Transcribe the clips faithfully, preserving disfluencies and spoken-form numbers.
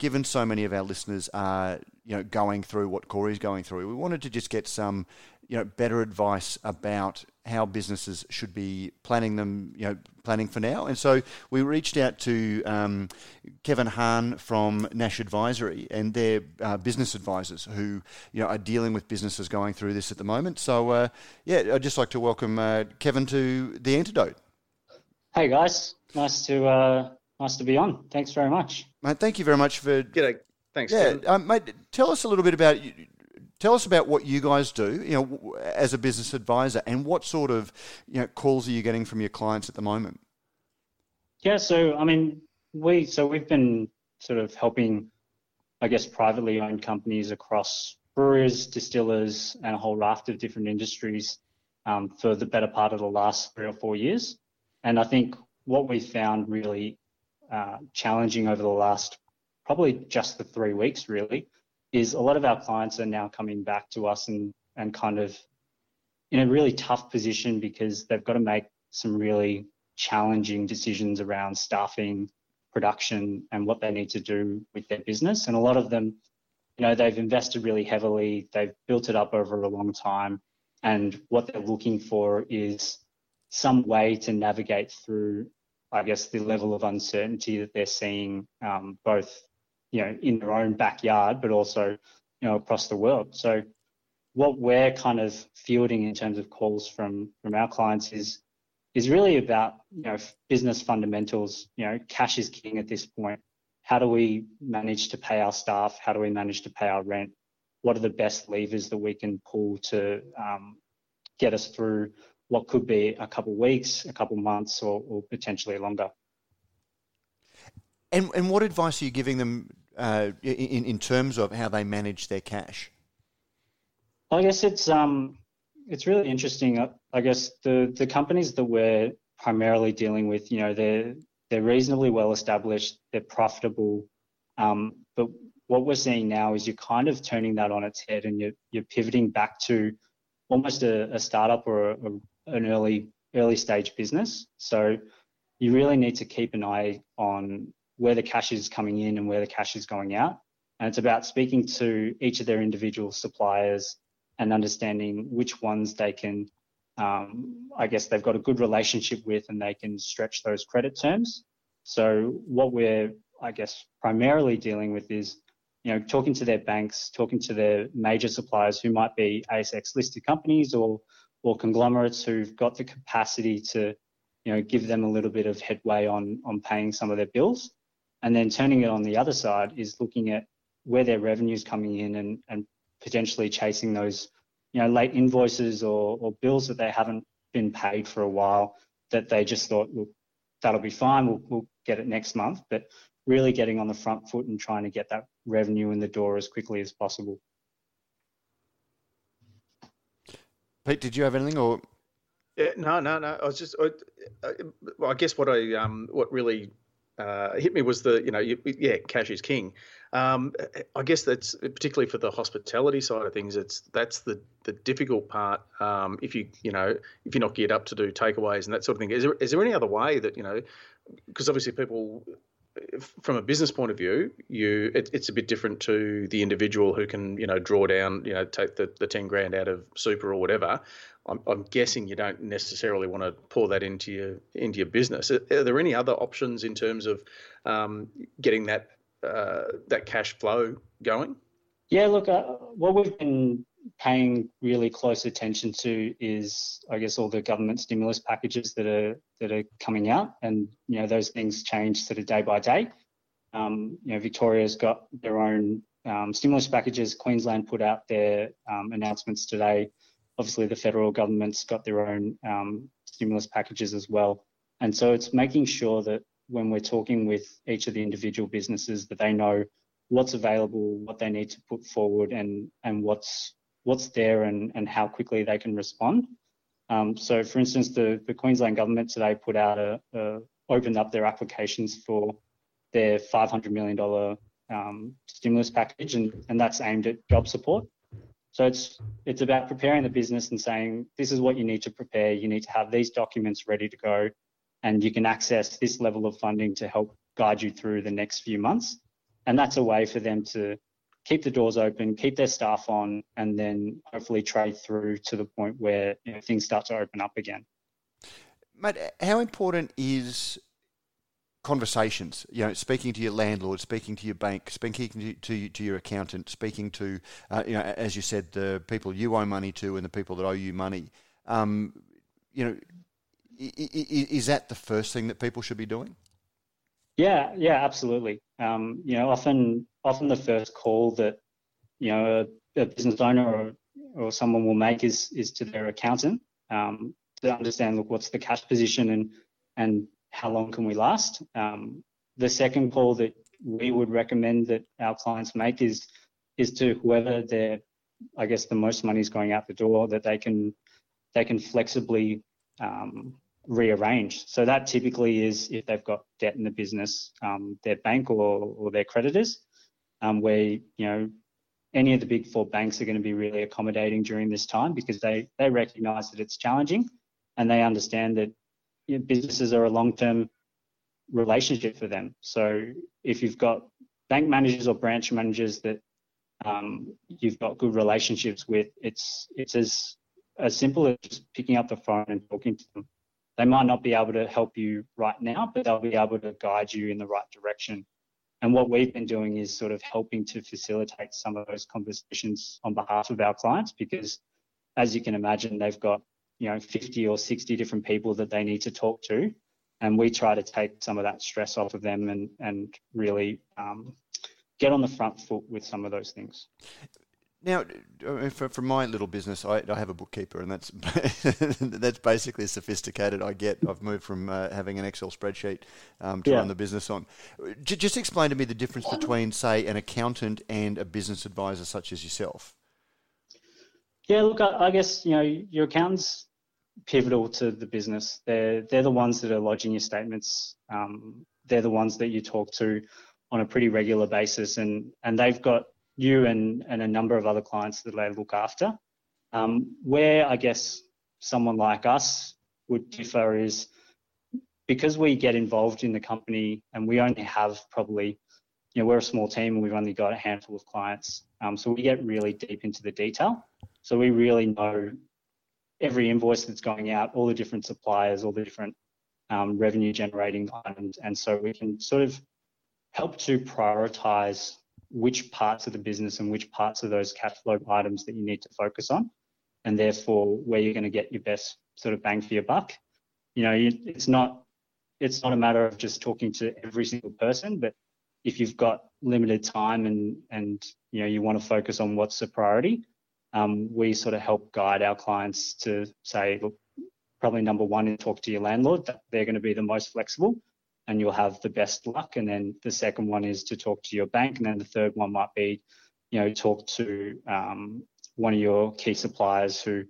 given so many of our listeners are, you know, going through what Corey's going through, we wanted to just get some, you know, better advice about how businesses should be planning them, you know, planning for now. And so we reached out to um, Kevin Han from Nash Advisory and their uh, business advisors who, you know, are dealing with businesses going through this at the moment. So, uh, yeah, I'd just like to welcome uh, Kevin to The Antidote. Hey, guys. Nice to uh, nice to be on. Thanks very much. Mate, thank you very much for... G'day. Thanks, yeah, Kevin. Um, mate, tell us a little bit about... You, Tell us about what you guys do, you know, as a business advisor, and what sort of, you know, calls are you getting from your clients at the moment? Yeah, so I mean, we so we've been sort of helping, I guess, privately owned companies across brewers, distillers, and a whole raft of different industries um, for the better part of the last three or four years. And I think what we found really uh, challenging over the last probably just the three weeks, really, is a lot of our clients are now coming back to us and, and kind of in a really tough position because they've got to make some really challenging decisions around staffing, production, and what they need to do with their business. And a lot of them, you know, they've invested really heavily, they've built it up over a long time, and what they're looking for is some way to navigate through, I guess, the level of uncertainty that they're seeing um, both you know, in their own backyard, but also, you know, across the world. So what we're kind of fielding in terms of calls from, from our clients is, is really about, you know, business fundamentals. You know, cash is king at this point. How do we manage to pay our staff? How do we manage to pay our rent? What are the best levers that we can pull to um, get us through what could be a couple of weeks, a couple of months, or, or potentially longer? And and what advice are you giving them uh, in in terms of how they manage their cash? Well, I guess it's um it's really interesting. I, I guess the, the companies that we're primarily dealing with, you know, they're they're reasonably well established, they're profitable, um, but what we're seeing now is you're kind of turning that on its head, and you're you're pivoting back to almost a, a startup or a, a, an early early stage business. So you really need to keep an eye on where the cash is coming in and where the cash is going out. And it's about speaking to each of their individual suppliers and understanding which ones they can, um, I guess they've got a good relationship with and they can stretch those credit terms. So what we're, I guess, primarily dealing with is, you know, talking to their banks, talking to their major suppliers who might be A S X listed companies or, or conglomerates who've got the capacity to, you know, give them a little bit of headway on, on paying some of their bills. And then turning it on the other side is looking at where their revenue's coming in and, and potentially chasing those, you know, late invoices or, or bills that they haven't been paid for a while that they just thought, well, that'll be fine, we'll, we'll get it next month. But really getting on the front foot and trying to get that revenue in the door as quickly as possible. Pete, did you have anything or? Yeah, no, no, no. I was just, I, I, well, I guess what I, um, what really. Uh, hit me was the, you know, you, yeah, cash is king. Um, I guess that's particularly for the hospitality side of things. It's that's the, the difficult part. Um, if you, you know, if you're not geared up to do takeaways and that sort of thing, is there is there any other way that, you know, because obviously people, from a business point of view, you it, it's a bit different to the individual who can, you know, draw down, you know, take the, the ten grand out of super or whatever. I'm, I'm guessing you don't necessarily want to pour that into your into your business. Are, are there any other options in terms of um, getting that uh, that cash flow going? Yeah, look, uh, what we've been paying really close attention to is, I guess, all the government stimulus packages that are that are coming out, and you know those things change sort of day by day. Um, you know, Victoria's got their own um, stimulus packages. Queensland put out their um, announcements today. Obviously, the federal government's got their own um, stimulus packages as well, and so it's making sure that when we're talking with each of the individual businesses, that they know what's available, what they need to put forward, and and what's what's there and, and how quickly they can respond. Um, so, for instance, the, the Queensland government today put out a, a opened up their applications for their five hundred million dollars um, stimulus package, and, and that's aimed at job support. So it's it's about preparing the business and saying, this is what you need to prepare. You need to have these documents ready to go, and you can access this level of funding to help guide you through the next few months. And that's a way for them to keep the doors open, keep their staff on, and then hopefully trade through to the point where, you know, things start to open up again. Mate, how important is conversations? You know, speaking to your landlord, speaking to your bank, speaking to to your accountant, speaking to, uh, you know, as you said, the people you owe money to and the people that owe you money. Um, you know, is that the first thing that people should be doing? Yeah, yeah, absolutely. Um, you know, often, often the first call that, you know, a, a business owner or, or someone will make is is to their accountant, um, to understand, look, what's the cash position and and how long can we last? Um, the second call that we would recommend that our clients make is is to whoever they're, I guess, the most money is going out the door that they can they can flexibly um, rearrange. So that typically is if they've got debt in the business, um, their bank or, or their creditors, um, where, you know, any of the big four banks are going to be really accommodating during this time because they they recognise that it's challenging and they understand that, you know, businesses are a long-term relationship for them. So if you've got bank managers or branch managers that um, you've got good relationships with, it's it's as as simple as just picking up the phone and talking to them. They might not be able to help you right now, but they'll be able to guide you in the right direction. And what we've been doing is sort of helping to facilitate some of those conversations on behalf of our clients, because as you can imagine, they've got, you know, fifty or sixty different people that they need to talk to. And we try to take some of that stress off of them and, and really um, get on the front foot with some of those things. Now, for, for my little business, I, I have a bookkeeper, and that's that's basically as sophisticated I get. I've moved from uh, having an Excel spreadsheet um, to yeah. run the business on. J- just explain to me the difference between, say, an accountant and a business advisor such as yourself. Yeah, look, I, I guess, you know, your accountant's pivotal to the business. They're, they're the ones that are lodging your statements. Um, they're the ones that you talk to on a pretty regular basis, and, and they've got you and, and a number of other clients that they look after. Um, where I guess someone like us would differ is because we get involved in the company and we only have probably, you know, we're a small team and we've only got a handful of clients. Um, so we get really deep into the detail. So we really know every invoice that's going out, all the different suppliers, all the different um, revenue generating items. And so we can sort of help to prioritize which parts of the business and which parts of those cash flow items that you need to focus on, and therefore where you're going to get your best sort of bang for your buck. You know, you, it's not it's not a matter of just talking to every single person, but if you've got limited time and, and you know, you want to focus on what's a priority, um, we sort of help guide our clients to say, look, probably number one is talk to your landlord. That they're going to be the most flexible, and you'll have the best luck. And then the second one is to talk to your bank. And then the third one might be, you know, talk to um, one of your key suppliers who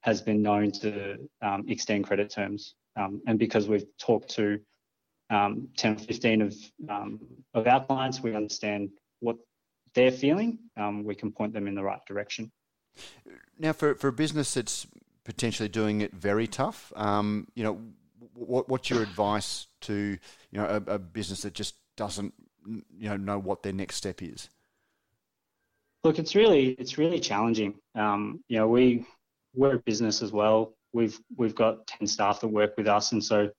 has been known to um, extend credit terms. Um, and because we've talked to um, ten or fifteen of, um, of our clients, we understand what they're feeling. Um, we can point them in the right direction. Now, for, for a business that's potentially doing it very tough, um, you know, What, what's your advice to, you know, a, a business that just doesn't, you know, know what their next step is? Look, it's really it's really challenging. Um, you know, we we're a business as well. We've we've got ten staff that work with us, and so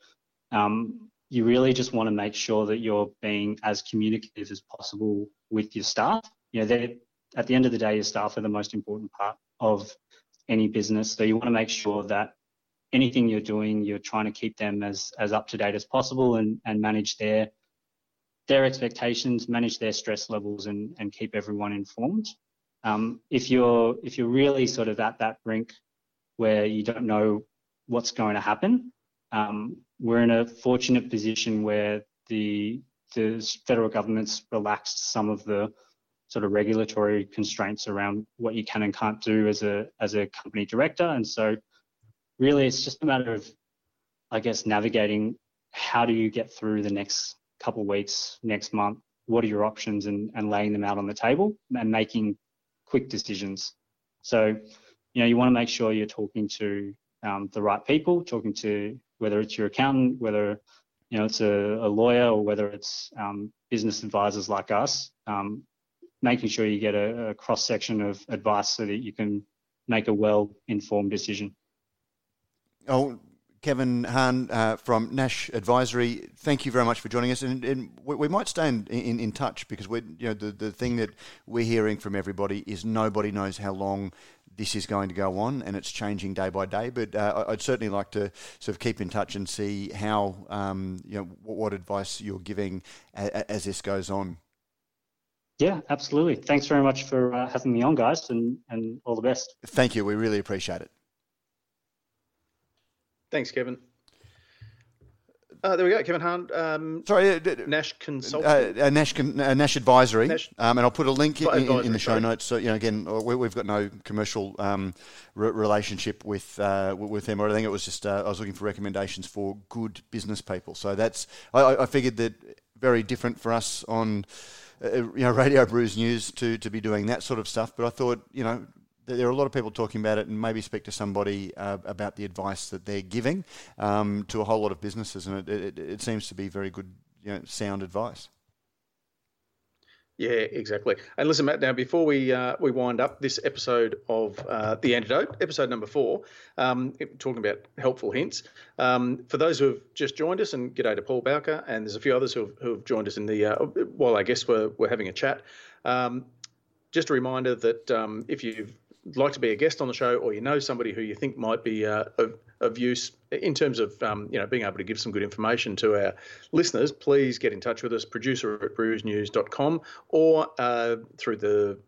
um, you really just want to make sure that you're being as communicative as possible with your staff. You know, they at the end of the day, your staff are the most important part of any business. So you want to make sure that anything you're doing, you're trying to keep them as, as up to date as possible and, and manage their their expectations, manage their stress levels, and, and keep everyone informed. Um, if you're if you're really sort of at that brink where you don't know what's going to happen, um, we're in a fortunate position where the the federal government's relaxed some of the sort of regulatory constraints around what you can and can't do as a as a company director, and so. Really, it's just a matter of, I guess, navigating how do you get through the next couple of weeks, next month, what are your options, and, and laying them out on the table and making quick decisions. So, you know, you want to make sure you're talking to um, the right people, talking to whether it's your accountant, whether you know, it's a, a lawyer or whether it's um, business advisors like us, um, making sure you get a, a cross-section of advice so that you can make a well-informed decision. Oh, Kevin Han uh, from Nash Advisory, thank you very much for joining us. And, and we, we might stay in, in, in touch because we're, you know, the, the thing that we're hearing from everybody is nobody knows how long this is going to go on, and it's changing day by day. But uh, I'd certainly like to sort of keep in touch and see how, um, you know, what, what advice you're giving a, a, as this goes on. Yeah, absolutely. Thanks very much for uh, having me on, guys, and, and all the best. Thank you. We really appreciate it. Thanks, Kevin. Uh, there we go, Kevin Han. Um, Sorry, uh, Nash Consulting. Uh, uh, Nash, uh, Nash Advisory. Nash, um, and I'll put a link in, in, in the show sorry. notes. So, you know, again, we, we've got no commercial um, re- relationship with uh, with them or anything. It was just uh, I was looking for recommendations for good business people. So that's I, I figured that very different for us on uh, you know Radio Brews News to to be doing that sort of stuff. But I thought, you know, there are a lot of people talking about it, and maybe speak to somebody uh, about the advice that they're giving um, to a whole lot of businesses, and it, it, it seems to be very good, you know, sound advice. Yeah, exactly. And listen, Matt, now before we uh, we wind up this episode of uh, The Antidote, episode number four, um, talking about helpful hints, um, for those who have just joined us, and g'day to Paul Bowker, and there's a few others who have, who have joined us in the, uh, while I guess we're, we're having a chat, um, just a reminder that um, if you've like to be a guest on the show, or you know somebody who you think might be uh, of, of use in terms of um, you know being able to give some good information to our listeners, please get in touch with us, producer at brews news dot com, or uh, through the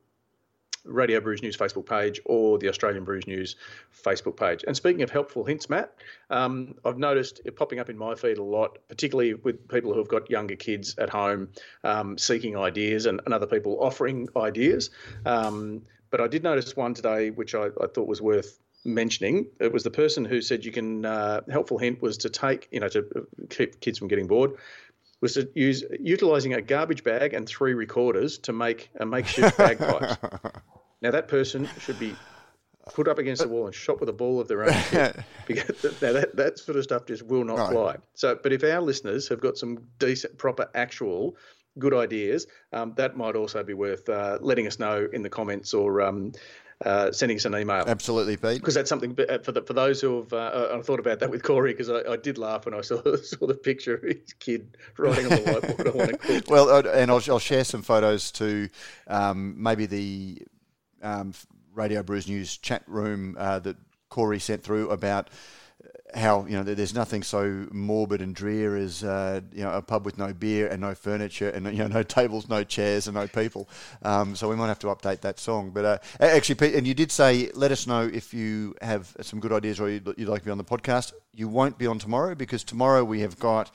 Radio Brews News Facebook page or the Australian Brews News Facebook page. And speaking of helpful hints, Matt, um, I've noticed it popping up in my feed a lot, particularly with people who have got younger kids at home um, seeking ideas and, and other people offering ideas. Um, But I did notice one today, which I, I thought was worth mentioning. It was the person who said you can uh, helpful hint was to take, you know, to keep kids from getting bored, was to use utilising a garbage bag and three recorders to make a makeshift bagpipes. Now that person should be put up against the wall and shot with a ball of their own shit. Because now that, that sort of stuff just will not right. fly. So, but if our listeners have got some decent, proper, actual good ideas, um, that might also be worth uh, letting us know in the comments or um, uh, sending us an email. Absolutely, Pete. Because that's something for the, for those who have uh, I thought about that with Corey, because I, I did laugh when I saw, saw the picture of his kid writing on the whiteboard, I want to cook. Well, and I'll, I'll share some photos to um, maybe the um, Radio Brews News chat room uh, that Corey sent through about how, you know, there's nothing so morbid and drear as, uh, you know, a pub with no beer and no furniture and, you know, no tables, no chairs and no people. Um, so we might have to update that song. But uh, actually, Pete, and you did say, let us know if you have some good ideas or you'd, you'd like to be on the podcast. You won't be on tomorrow because tomorrow we have got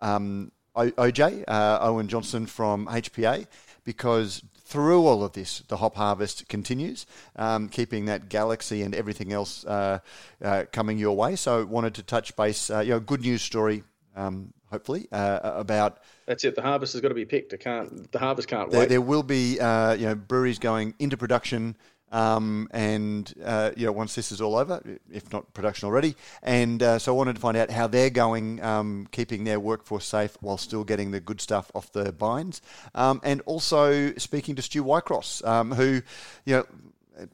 um, O J, uh, Owen Johnson from H P A, because through all of this, the hop harvest continues, um, keeping that galaxy and everything else uh, uh, coming your way. So wanted to touch base, uh, you know, good news story, um, hopefully, uh, about... That's it. The harvest has got to be picked. It can't, the harvest can't there, wait. There will be, uh, you know, breweries going into production, um, and, uh, you know, once this is all over, if not production already. And uh, so I wanted to find out how they're going, um, keeping their workforce safe while still getting the good stuff off the vines. Um, and also speaking to Stu Wycross, um, who, you know,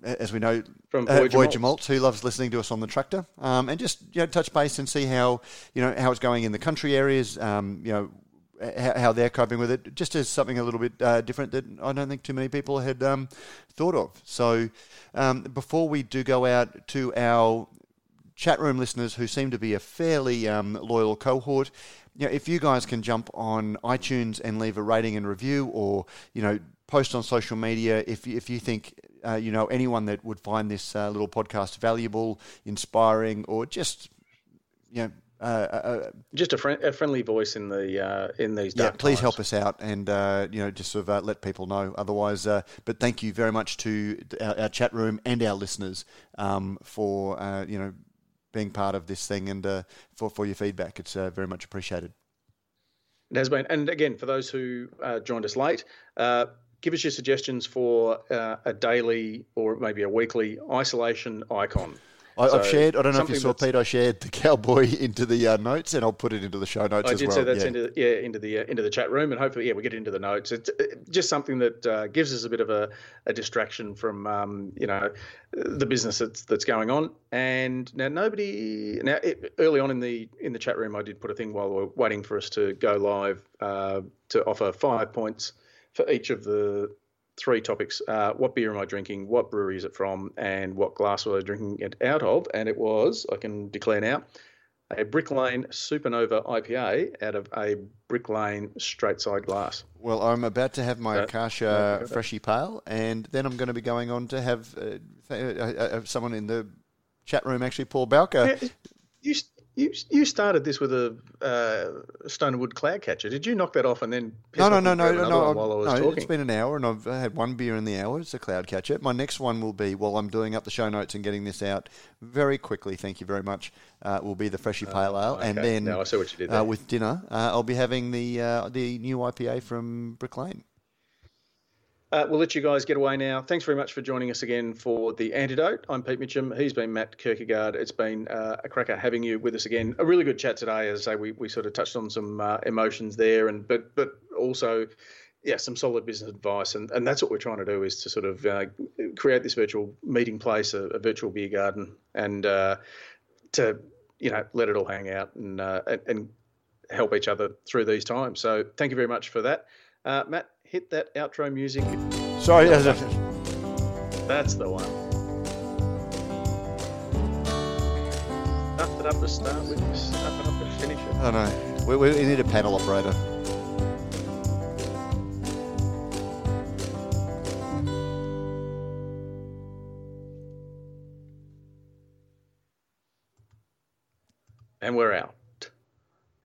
as we know, from Voyager, uh, Voyager Malt, who loves listening to us on the tractor, um, and just, you know, touch base and see how, you know, how it's going in the country areas, um, you know, how they're coping with it, just as something a little bit uh, different that I don't think too many people had um, thought of. So um, before we do go out to our chat room listeners, who seem to be a fairly um, loyal cohort, you know, if you guys can jump on iTunes and leave a rating and review, or, you know, post on social media if, if you think... Uh, you know, anyone that would find this uh, little podcast valuable, inspiring, or just, you know, uh, uh, just a, friend, a friendly voice in the uh, in these dark yeah, please times. Help us out, and uh, you know, just sort of uh, let people know. Otherwise, uh, but thank you very much to our, our chat room and our listeners um, for uh, you know being part of this thing, and uh, for for your feedback. It's uh, very much appreciated. It has been, and again, for those who uh, joined us late. Uh, Give us your suggestions for uh, a daily or maybe a weekly isolation icon. I, so I've shared, I don't know if you saw, Pete, I shared the cowboy into the uh, notes, and I'll put it into the show notes I as well. I did, so that's yeah. into, yeah, into, the, uh, into the chat room, and hopefully, yeah, we get into the notes. It's it, just something that uh, gives us a bit of a, a distraction from, um, you know, the business that's, that's going on. And now nobody, now it, early on in the in the chat room, I did put a thing while we were waiting for us to go live uh, to offer five points for each of the three topics. Uh, what beer am I drinking? What brewery is it from? And what glass was I drinking it out of? And it was, I can declare now, a Brick Lane Supernova I P A out of a Brick Lane straight side glass. Well, I'm about to have my uh, Akasha no, Freshie Pale, and then I'm going to be going on to have uh, th- uh, uh, someone in the chat room, actually, Paul Balker. Yeah, you, you you started this with a uh, Stonewood Cloud Catcher. Did you knock that off and then piss no, no, no, no, no, no, while I was no, talking? It's been an hour, and I've had one beer in the hour. It's a Cloud Catcher. My next one will be, while I'm doing up the show notes and getting this out very quickly, thank you very much, uh, will be the Freshie uh, Pale Ale. Okay. And then no, I see what you did there. Uh, with dinner, uh, I'll be having the, uh, the new I P A from Brick Lane. Uh, we'll let you guys get away now. Thanks very much for joining us again for The Antidote. I'm Pete Mitchum. He's been Matt Kierkegaard. It's been uh, a cracker having you with us again. A really good chat today. As I say, we, we sort of touched on some uh, emotions there, and but but also, yeah, some solid business advice. And, and that's what we're trying to do, is to sort of uh, create this virtual meeting place, a, a virtual beer garden, and uh, to, you know, let it all hang out and, uh, and, and help each other through these times. So thank you very much for that. Uh, Matt, hit that outro music. Sorry, no, that's, that's the one. Stuff it up to start with, stuff it up to finish it. I know. We, we need a panel operator.